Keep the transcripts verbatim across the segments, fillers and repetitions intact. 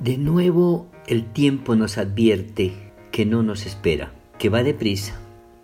De nuevo el tiempo nos advierte que no nos espera, que va deprisa,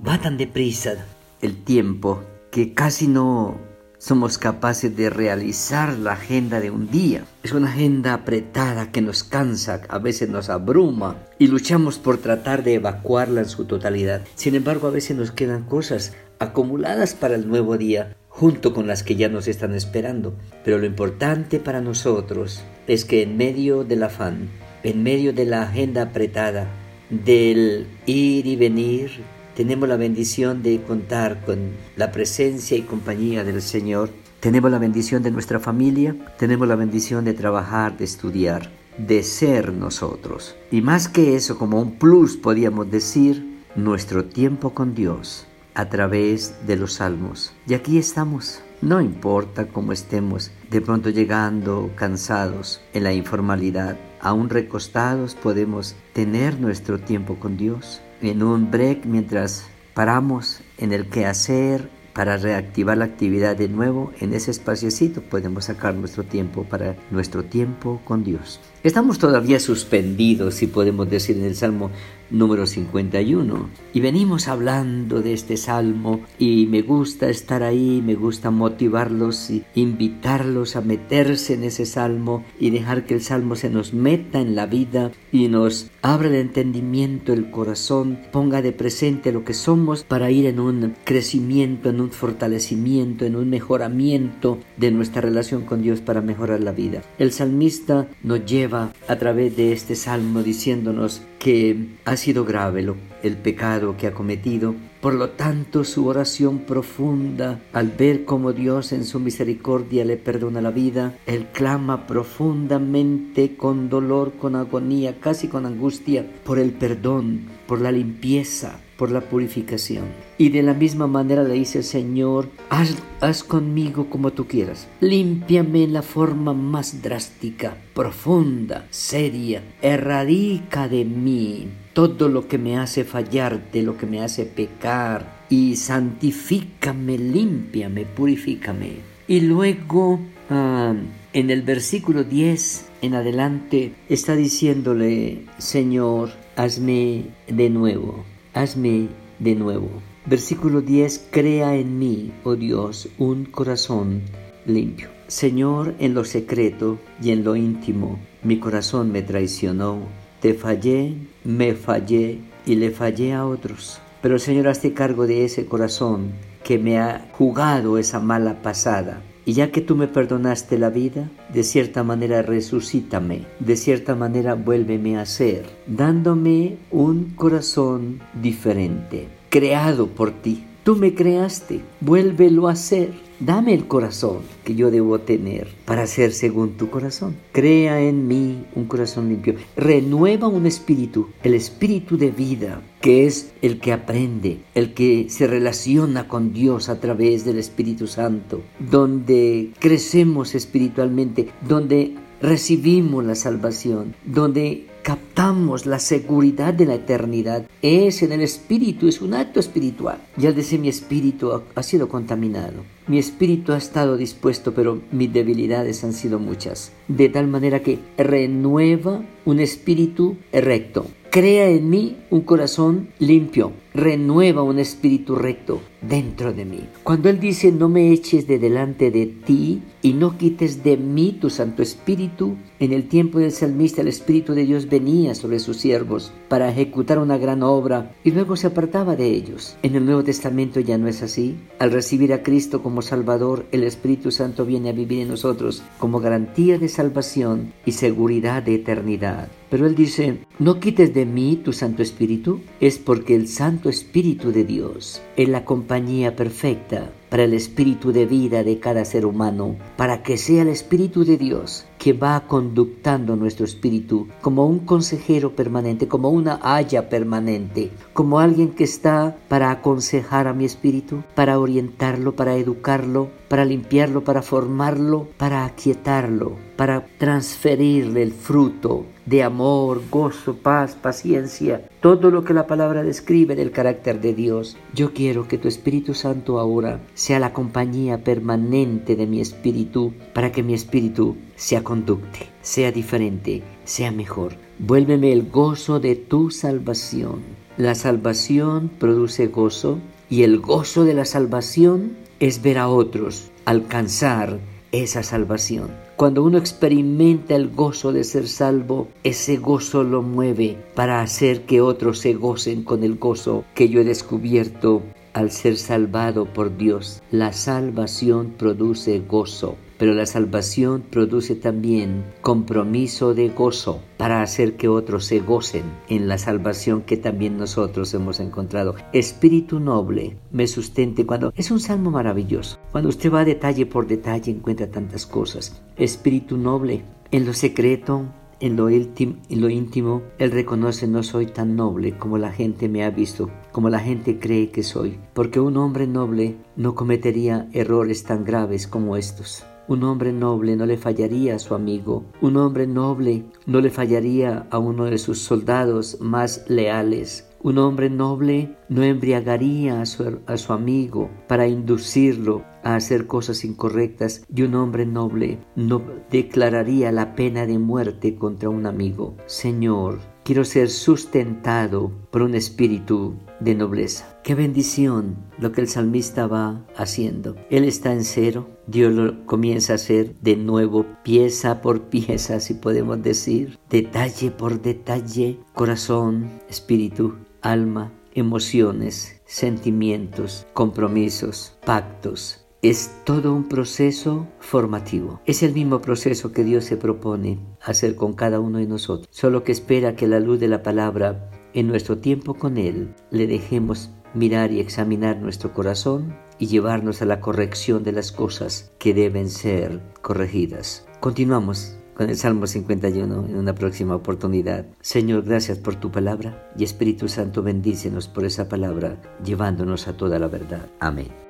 va tan deprisa el tiempo que casi no somos capaces de realizar la agenda de un día. Es una agenda apretada que nos cansa, a veces nos abruma y luchamos por tratar de evacuarla en su totalidad. Sin embargo, a veces nos quedan cosas acumuladas para el nuevo día, junto con las que ya nos están esperando. Pero lo importante para nosotros es que en medio del afán, en medio de la agenda apretada, del ir y venir, tenemos la bendición de contar con la presencia y compañía del Señor. Tenemos la bendición de nuestra familia, tenemos la bendición de trabajar, de estudiar, de ser nosotros. Y más que eso, como un plus, podríamos decir, nuestro tiempo con Dios a través de los salmos. Y aquí estamos, no importa cómo estemos, de pronto llegando cansados en la informalidad, aún recostados podemos tener nuestro tiempo con Dios. En un break, mientras paramos en el quehacer para reactivar la actividad de nuevo, en ese espaciecito podemos sacar nuestro tiempo para nuestro tiempo con Dios. Estamos todavía suspendidos, si podemos decir, en el Salmo número cincuenta y uno. Y venimos hablando de este Salmo y me gusta estar ahí, me gusta motivarlos y invitarlos a meterse en ese Salmo y dejar que el Salmo se nos meta en la vida y nos abra el entendimiento, el corazón, ponga de presente lo que somos para ir en un crecimiento, en un fortalecimiento, en un mejoramiento de nuestra relación con Dios para mejorar la vida. El salmista nos lleva a través de este salmo diciéndonos que ha sido grave lo, el pecado que ha cometido. Por lo tanto, su oración profunda, al ver cómo Dios en su misericordia le perdona la vida, él clama profundamente, con dolor, con agonía, casi con angustia, por el perdón, por la limpieza, por la purificación. Y de la misma manera le dice: Señor, haz, haz conmigo como tú quieras, límpiame en la forma más drástica, profunda, seria, erradica de mí todo lo que me hace fallarte, lo que me hace pecar, y santifícame, límpiame, purifícame. Y luego ah, en el versículo diez en adelante está diciéndole: Señor, hazme de nuevo. Hazme de nuevo. Versículo diez. Crea en mí, oh Dios, un corazón limpio. Señor, en lo secreto y en lo íntimo, mi corazón me traicionó. Te fallé, me fallé y le fallé a otros. Pero, Señor, hazte cargo de ese corazón que me ha jugado esa mala pasada. Y ya que tú me perdonaste la vida, de cierta manera resucítame, de cierta manera vuélveme a ser, dándome un corazón diferente, creado por ti. Tú me creaste, vuélvelo a ser, dame el corazón que yo debo tener para ser según tu corazón. Crea en mí un corazón limpio, renueva un espíritu, el espíritu de vida, que es el que aprende, el que se relaciona con Dios a través del Espíritu Santo, donde crecemos espiritualmente, donde recibimos la salvación, donde captamos la seguridad de la eternidad. Es en el espíritu, es un acto espiritual. Ya dice: mi espíritu ha sido contaminado, mi espíritu ha estado dispuesto, pero mis debilidades han sido muchas. De tal manera que renueva un espíritu recto. Crea en mí un corazón limpio, renueva un espíritu recto dentro de mí. Cuando Él dice: no me eches de delante de ti y no quites de mí tu Santo Espíritu, en el tiempo del salmista el Espíritu de Dios venía sobre sus siervos para ejecutar una gran obra y luego se apartaba de ellos. En el Nuevo Testamento ya no es así. Al recibir a Cristo como Salvador, el Espíritu Santo viene a vivir en nosotros como garantía de salvación y seguridad de eternidad. Pero Él dice: no quites de mí tu Santo Espíritu. Es porque el Santo Espíritu de Dios es la compañía perfecta para el espíritu de vida de cada ser humano, para que sea el Espíritu de Dios que va conductando nuestro espíritu como un consejero permanente, como una haya permanente, como alguien que está para aconsejar a mi espíritu, para orientarlo, para educarlo, para limpiarlo, para formarlo, para aquietarlo, para transferirle el fruto de amor, gozo, paz, paciencia, todo lo que la palabra describe del carácter de Dios. Yo quiero que tu Espíritu Santo ahora sea la compañía permanente de mi espíritu, para que mi espíritu sea conducte, sea diferente, sea mejor. Vuélveme el gozo de tu salvación. La salvación produce gozo, y el gozo de la salvación es ver a otros alcanzar esa salvación. Cuando uno experimenta el gozo de ser salvo, ese gozo lo mueve para hacer que otros se gocen con el gozo que yo he descubierto al ser salvado por Dios. La salvación produce gozo, pero la salvación produce también compromiso de gozo para hacer que otros se gocen en la salvación que también nosotros hemos encontrado. Espíritu noble me sustente. Cuando es un salmo maravilloso, cuando usted va detalle por detalle encuentra tantas cosas. Espíritu noble, en lo secreto, en lo íntimo, en lo íntimo, Él reconoce: no soy tan noble como la gente me ha visto, como la gente cree que soy, porque un hombre noble no cometería errores tan graves como estos. Un hombre noble no le fallaría a su amigo. Un hombre noble no le fallaría a uno de sus soldados más leales. Un hombre noble no embriagaría a su, a su amigo para inducirlo a hacer cosas incorrectas, y un hombre noble no declararía la pena de muerte contra un amigo. Señor, quiero ser sustentado por un espíritu de nobleza. Qué bendición lo que el salmista va haciendo. Él está en cero, Dios lo comienza a hacer de nuevo, pieza por pieza, si podemos decir, detalle por detalle, corazón, espíritu, alma, emociones, sentimientos, compromisos, pactos. Es todo un proceso formativo. Es el mismo proceso que Dios se propone hacer con cada uno de nosotros, solo que espera que la luz de la palabra, en nuestro tiempo con Él, le dejemos mirar y examinar nuestro corazón y llevarnos a la corrección de las cosas que deben ser corregidas. Continuamos con el Salmo cincuenta y uno en una próxima oportunidad. Señor, gracias por tu palabra, y Espíritu Santo, bendícenos por esa palabra, llevándonos a toda la verdad. Amén.